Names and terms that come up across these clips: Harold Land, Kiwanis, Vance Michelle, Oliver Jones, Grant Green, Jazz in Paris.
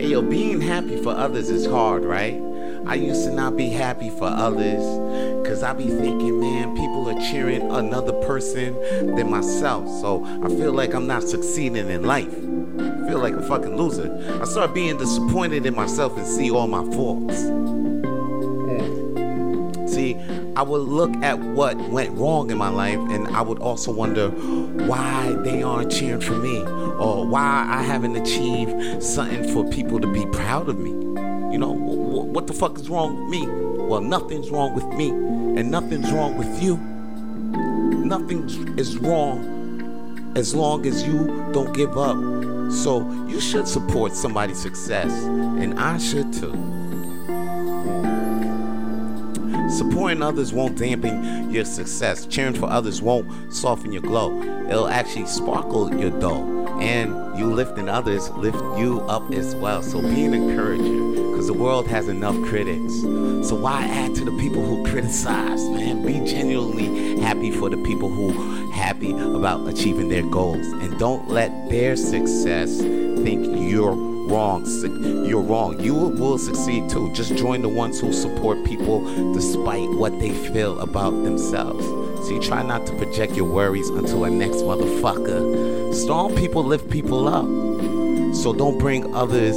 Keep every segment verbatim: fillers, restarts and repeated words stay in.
And yo, being happy for others is hard, right? I used to not be happy for others, because I be thinking, man, people are cheering another person than myself. So I feel like I'm not succeeding in life. I feel like a fucking loser. I start being disappointed in myself and see all my faults. See, I would look at what went wrong in my life, and I would also wonder why they aren't cheering for me, or why I haven't achieved something for people to be proud of me. You know, what the fuck is wrong with me? Well, nothing's wrong with me, and nothing's wrong with you. Nothing is wrong as long as you don't give up. So you should support somebody's success, and I should too. Supporting others won't dampen your success. Cheering for others won't soften your glow. It'll actually sparkle your dough. And you lifting others lift you up as well. So be an encourager, because the world has enough critics. So why add to the people who criticize, man? Be genuinely happy for the people who are happy about achieving their goals. And don't let their success think you're wrong. You're wrong. You will succeed too. Just join the ones who support people despite what they feel about themselves. See, try not to project your worries until the next motherfucker. Strong people lift people up. So don't bring others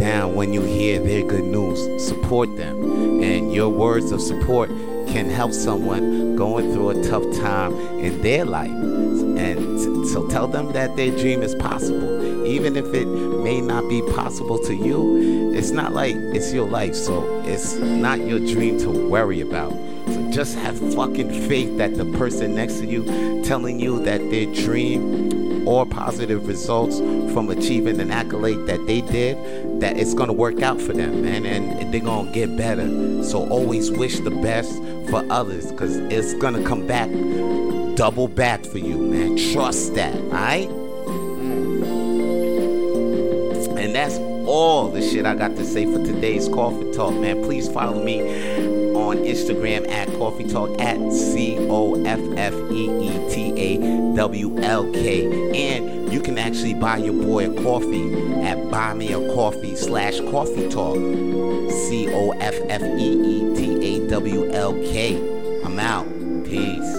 down when you hear their good news. Support them. And your words of support can help someone going through a tough time in their life. And so tell them that their dream is possible. Even if it may not be possible to you, it's not like it's your life, so it's not your dream to worry about. So just have fucking faith that the person next to you telling you that their dream or positive results from achieving an accolade that they did, that it's gonna work out for them, man, and they're gonna get better. So always wish the best for others, because it's gonna come back, double back for you, man. Trust that, all right? And that's all the shit I got to say for today's Coffee Talk, man. Please follow me on Instagram at Coffee Talk, at C O F F E E T A W L K. And you can actually buy your boy a coffee at buymeacoffee slash Coffee Talk, C O F F E E T A W L K. I'm out. Peace.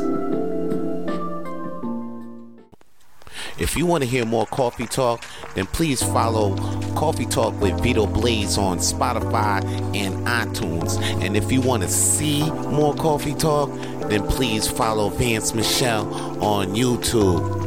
If you want to hear more Coffee Talk, then please follow Coffee Talk with Vito Blaze on Spotify and iTunes. And if you want to see more Coffee Talk, then please follow Vance Michelle on YouTube.